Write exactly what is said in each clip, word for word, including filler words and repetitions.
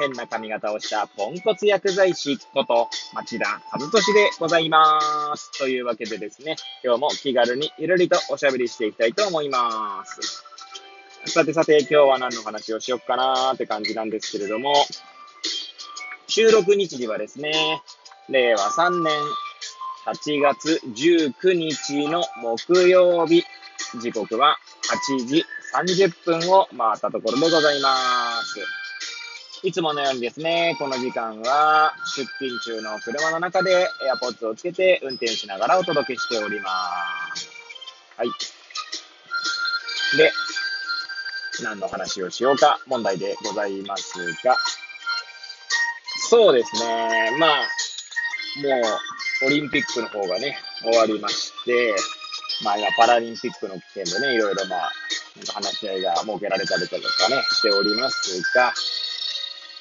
変な髪型をしたポンコツ薬剤師こと町田和俊でございます。というわけでですね、今日も気軽にゆるりとおしゃべりしていきたいと思います。さてさて、今日は何の話をしよっかなーって感じなんですけれども、収録日時はですね、れいわさんねんはちがつじゅうくにちの木曜日、時刻ははちじさんじゅっぷんを回ったところでございます。いつものようにですね、この時間は出勤中の車の中で AirPods をつけて運転しながらお届けしております。はい。で、何の話をしようか問題でございますが、そうですね、まあ、もうオリンピックの方がね、終わりまして、まあ今パラリンピックの件でね、いろいろまあ、なんか話し合いが設けられたりとかね、しておりますが、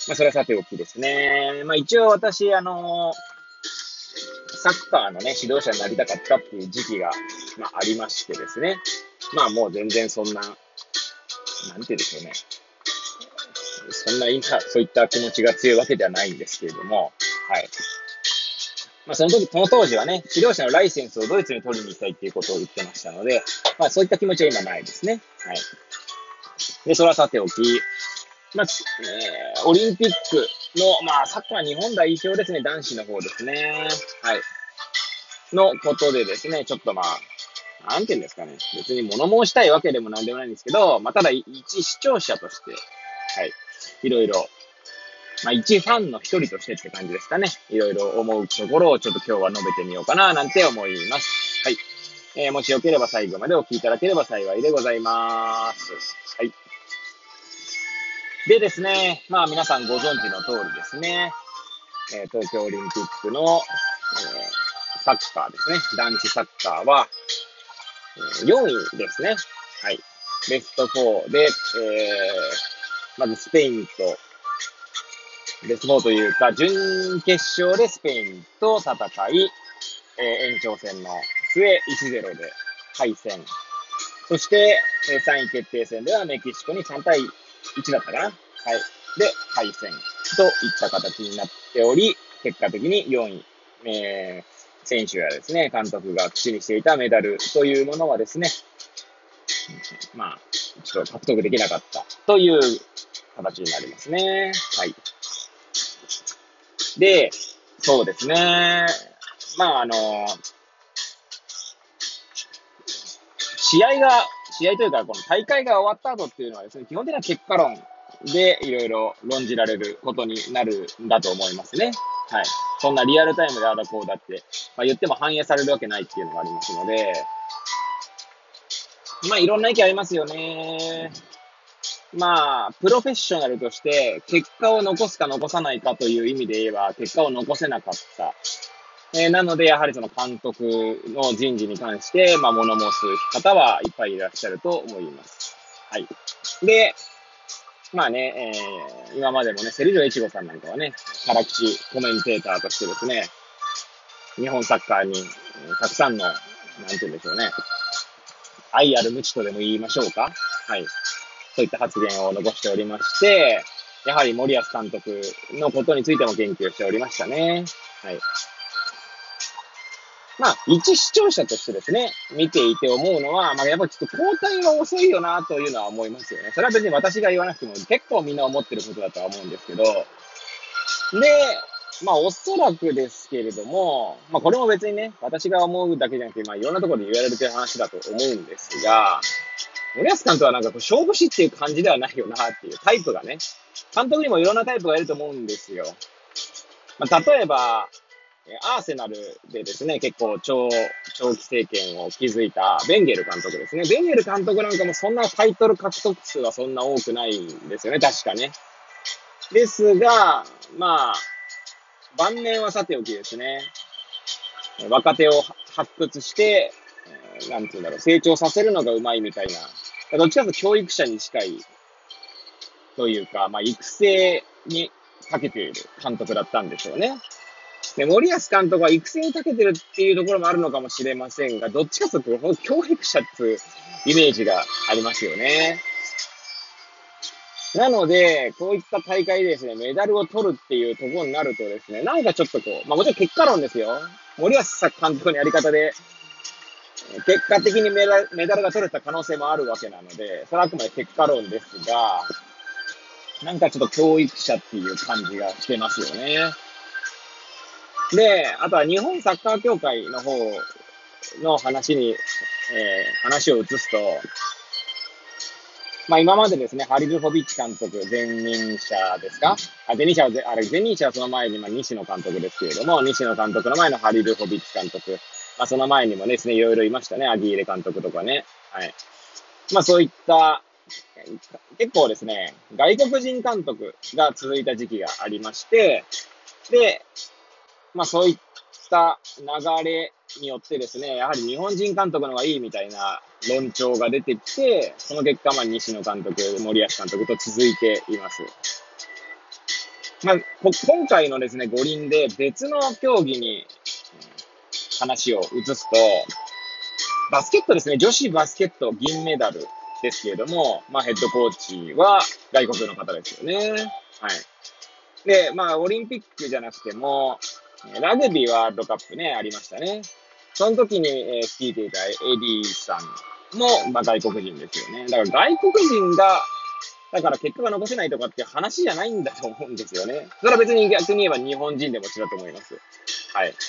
まあ、それはさておきですね。まあ、一応私、あの、サッカーのね、指導者になりたかったっていう時期が、まあ、ありましてですね。まあ、もう全然そんな、なんて言うんでしょうね。そんな、そういった気持ちが強いわけではないんですけれども、はい。まあ、その時、その当時はね、指導者のライセンスをドイツに取りに行きたいっていうことを言ってましたので、まあ、そういった気持ちは今ないですね。はい。で、それはさておき、まあ、えー、オリンピックの、まあ、サッカー日本代表ですね、男子の方ですね。はい。のことでですね、ちょっとまあ、なんて言うんですかね。別に物申したいわけでもなんでもないんですけど、まあ、ただ、一視聴者として、はい。いろいろ、まあ、一ファンの一人としてって感じですかね。いろいろ思うところをちょっと今日は述べてみようかな、なんて思います。はい。えー、もしよければ最後までお聞きいただければ幸いでございます。はい。でですね、まあ皆さんご存知の通りですね、えー、東京オリンピックの、えー、サッカーですね、男子サッカーは、えー、よんいですね。はい。ベストよんで、えー、まずスペインと、ベストよんというか、準決勝でスペインと戦い、えー、延長戦の末 いちたいゼロ で敗戦。そして、えー、さんい決定戦ではメキシコにさんたいいちだったかな。はい。で、敗戦といった形になっており、結果的によんい、えー、選手やですね、監督が口にしていたメダルというものはですね、まあ、ちょっと獲得できなかったという形になりますね。はい。で、そうですね。まあ、あの、試合が、試合というか、この大会が終わった後っていうのはですね、基本的な結果論でいろいろ論じられることになるんだと思いますね。はい。そんなリアルタイムであだこうだって、まあ、言っても反映されるわけないっていうのがありますので、まあいろんな意見ありますよね。まあ、プロフェッショナルとして結果を残すか残さないかという意味で言えば、結果を残せなかった。えー、なので、やはりその監督の人事に関して、まあ、物申す方はいっぱいいらっしゃると思います。はい。で、まあね、えー、今までもね、芹城越後さんなんかはね、辛口コメンテーターとしてですね、日本サッカーにたくさんの、なんて言うんでしょうね、愛ある無知とでも言いましょうか。はい。そういった発言を残しておりまして、やはり森保監督のことについても言及しておりましたね。はい。まあ、一視聴者としてですね、見ていて思うのは、まあ、やっぱりちょっと交代が遅いよな、というのは思いますよね。それは別に私が言わなくても、結構みんな思ってることだとは思うんですけど。で、まあ、おそらくですけれども、まあ、これも別にね、私が思うだけじゃなくて、まあ、いろんなところで言われてる話だと思うんですが、森保さんとはなんかこう勝負師っていう感じではないよな、っていうタイプがね、監督にもいろんなタイプがいると思うんですよ。まあ、例えば、アーセナルでですね、結構長、長期政権を築いたベンゲル監督ですね。ベンゲル監督なんかもそんなタイトル獲得数はそんな多くないんですよね、確かね。ですが、まあ、晩年はさておきですね、若手を発掘して、なんていうんだろう、成長させるのがうまいみたいな。どっちかというと教育者に近いというか、まあ、育成に長けている監督だったんでしょうね。で、森保監督は育成に長けてるっていうところもあるのかもしれませんが、どっちかというと教育者っていうイメージがありますよね。なので、こういった大会でですね、メダルを取るっていうところになるとですね、なんかちょっとこう、まあもちろん結果論ですよ。森保監督のやり方で、結果的にメダル、メダルが取れた可能性もあるわけなので、それはあくまで結果論ですが、なんかちょっと教育者っていう感じがしてますよね。で、あとは日本サッカー協会の方の話に、えー、話を移すと、まあ今までですね、ハリルホビッチ監督、前任者ですかあ、前任者は、あれ、前任者はその前に、まあ西野監督ですけれども、西野監督の前のハリルホビッチ監督、まあその前にもですね、いろいろいましたね、アギーレ監督とかね。はい。まあそういった、結構ですね、外国人監督が続いた時期がありまして、で、まあそういった流れによってですね、やはり日本人監督の方がいいみたいな論調が出てきて、その結果、まあ、西野監督、森保監督と続いています。まあ、今回のですね、五輪で別の競技に話を移すと、バスケットですね、女子バスケット銀メダルですけれども、まあ、ヘッドコーチは外国の方ですよね。はい。で、まあ、オリンピックじゃなくても、ラグビーワールドカップね、ありましたね。その時に、えー、率いていた エーディー さんも、まあ、外国人ですよね。だから外国人が、だから結果が残せないとかっていう話じゃないんだと思うんですよね。それは別に逆に言えば日本人でも一緒だと思います。はい。だか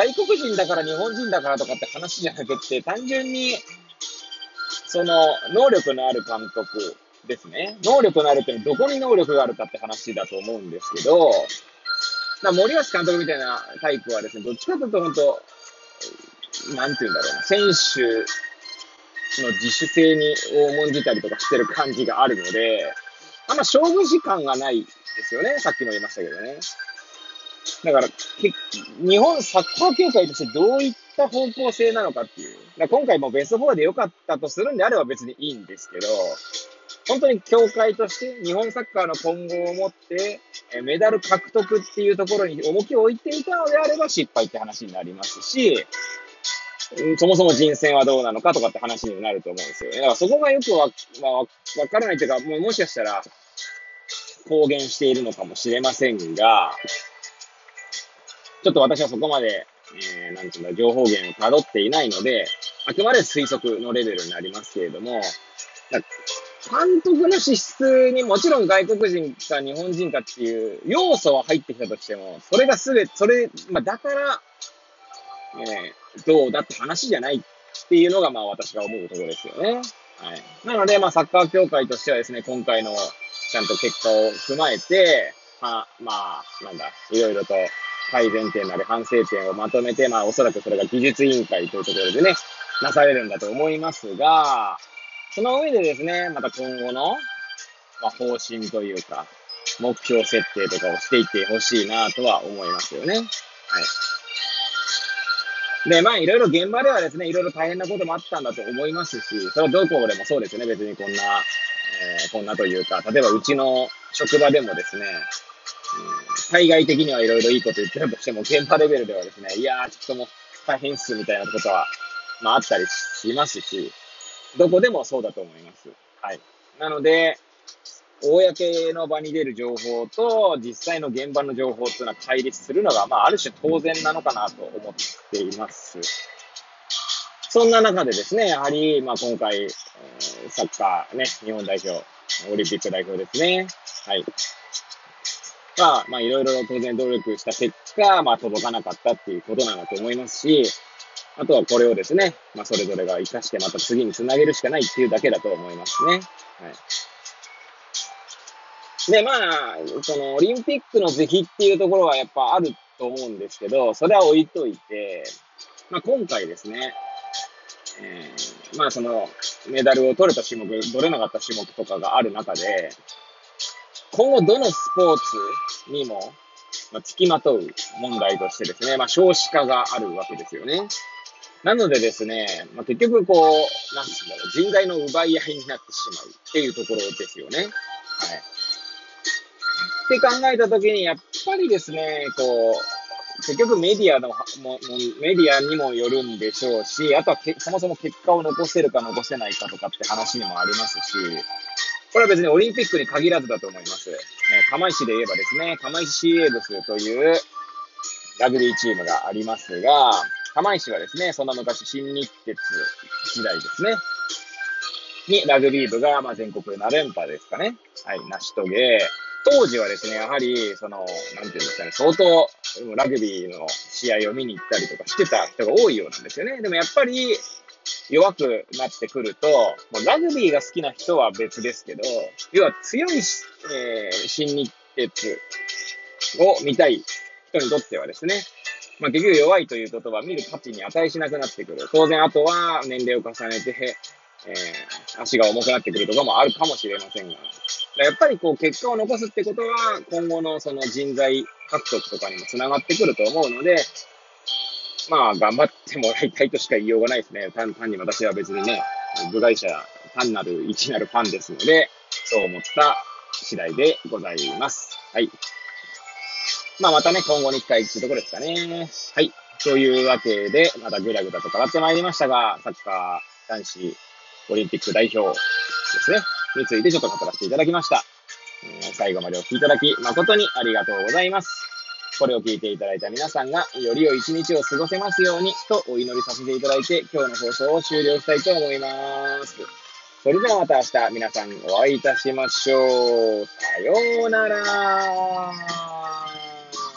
ら外国人だから日本人だからとかって話じゃなくって、単純に、その、能力のある監督ですね。能力のあるってどこに能力があるかって話だと思うんですけど、だ森保監督みたいなタイプはですね、どっちかというと本当、なんていうんだろうな、選手の自主性に重んじたりとかしてる感じがあるので、あんま勝負時間がないですよね、さっきも言いましたけどね。だから、日本サッカー協会としてどういった方向性なのかっていう、だ今回もベストよんで良かったとするんであれば別にいいんですけど、本当に協会として日本サッカーの今後をもって、メダル獲得っていうところに重きを置いていたのであれば失敗って話になりますし、そもそも人選はどうなのかとかって話になると思うんですよね。だからそこがよくわ、まあ、わからないというか、もうもしかしたら公言しているのかもしれませんが、ちょっと私はそこまで、えー、なんていうんだ、情報源を辿っていないので、あくまで推測のレベルになりますけれども、監督の資質にもちろん外国人か日本人かっていう要素は入ってきたとしても、それがすべて、それ、まあだから、えー、どうだって話じゃないっていうのが、まあ私が思うところですよね。はい。なので、まあサッカー協会としてはですね、今回のちゃんと結果を踏まえて、まあ、まあ、なんだ、いろいろと改善点なり反省点をまとめて、まあおそらくそれが技術委員会というところでね、なされるんだと思いますが、その上でですね、また今後の、まあ、方針というか、目標設定とかをしていってほしいなとは思いますよね。はい。で、まあいろいろ現場ではですね、いろいろ大変なこともあったんだと思いますし、それはどこでもそうですね、別にこんな、えー、こんなというか、例えばうちの職場でもですね、うん、対外的にはいろいろいいこと言ってるとしても、現場レベルではですね、いやー、ちょっともう大変っすみたいなことは、まああったりしますし、どこでもそうだと思います。はい。なので、公の場に出る情報と、実際の現場の情報というのは乖離するのが、まあ、ある種当然なのかなと思っています。そんな中でですね、やはり、まあ、今回、サッカーね、日本代表、オリンピック代表ですね。はい。まあ、まあ、いろいろ当然努力した結果、まあ、届かなかったっていうことなんだと思いますし、あとはこれをですね、まあ、それぞれが活かしてまた次につなげるしかないっていうだけだと思いますね。はい。で、まあ、そのオリンピックの是非っていうところはやっぱあると思うんですけど、それは置いといて、まあ今回ですね、えー、まあそのメダルを取れた種目、取れなかった種目とかがある中で、今後どのスポーツにも、まあ、付きまとう問題としてですね、まあ、少子化があるわけですよね。なのでですね、まあ、結局こう、なんて言うんだろう、人材の奪い合いになってしまうっていうところですよね。はい。って考えたときに、やっぱりですね、こう、結局メディアのも、メディアにもよるんでしょうし、あとはけそもそも結果を残せるか残せないかとかって話にもありますし、これは別にオリンピックに限らずだと思います。えー、釜石で言えばですね、釜石 シーエー 部スというラグビーチームがありますが、釜石はですね、その昔新日鉄時代ですね、にラグビー部がまあ全国なな連覇ですかね、はい、成し遂げ、当時はですね、やはり、その、なんていうんですかね、相当、ラグビーの試合を見に行ったりとかしてた人が多いようなんですよね。でもやっぱり、弱くなってくると、もうラグビーが好きな人は別ですけど、要は強い、えー、新日鉄を見たい人にとってはですね、まあ、結局弱いということは見る価値に値しなくなってくる。当然、あとは年齢を重ねて、えー、足が重くなってくるとかもあるかもしれませんが、やっぱりこう結果を残すってことは今後のその人材獲得とかにもつながってくると思うので、まあ頑張ってもらいたいとしか言いようがないですね。単単に私は別にね、部外者単なる一なるファンですので、そう思った次第でございます。はい。まあまたね、今後に期待っていうところですかね。はい。というわけで、まだぐらぐらと語ってまいりましたが、サッカー男子オリンピック代表ですね。についてちょっと語らせていただきました。最後までお聞きいただき誠にありがとうございます。これを聞いていただいた皆さんがより良い一日を過ごせますようにとお祈りさせていただいて今日の放送を終了したいと思います。それではまた明日皆さんお会いいたしましょう。さようなら。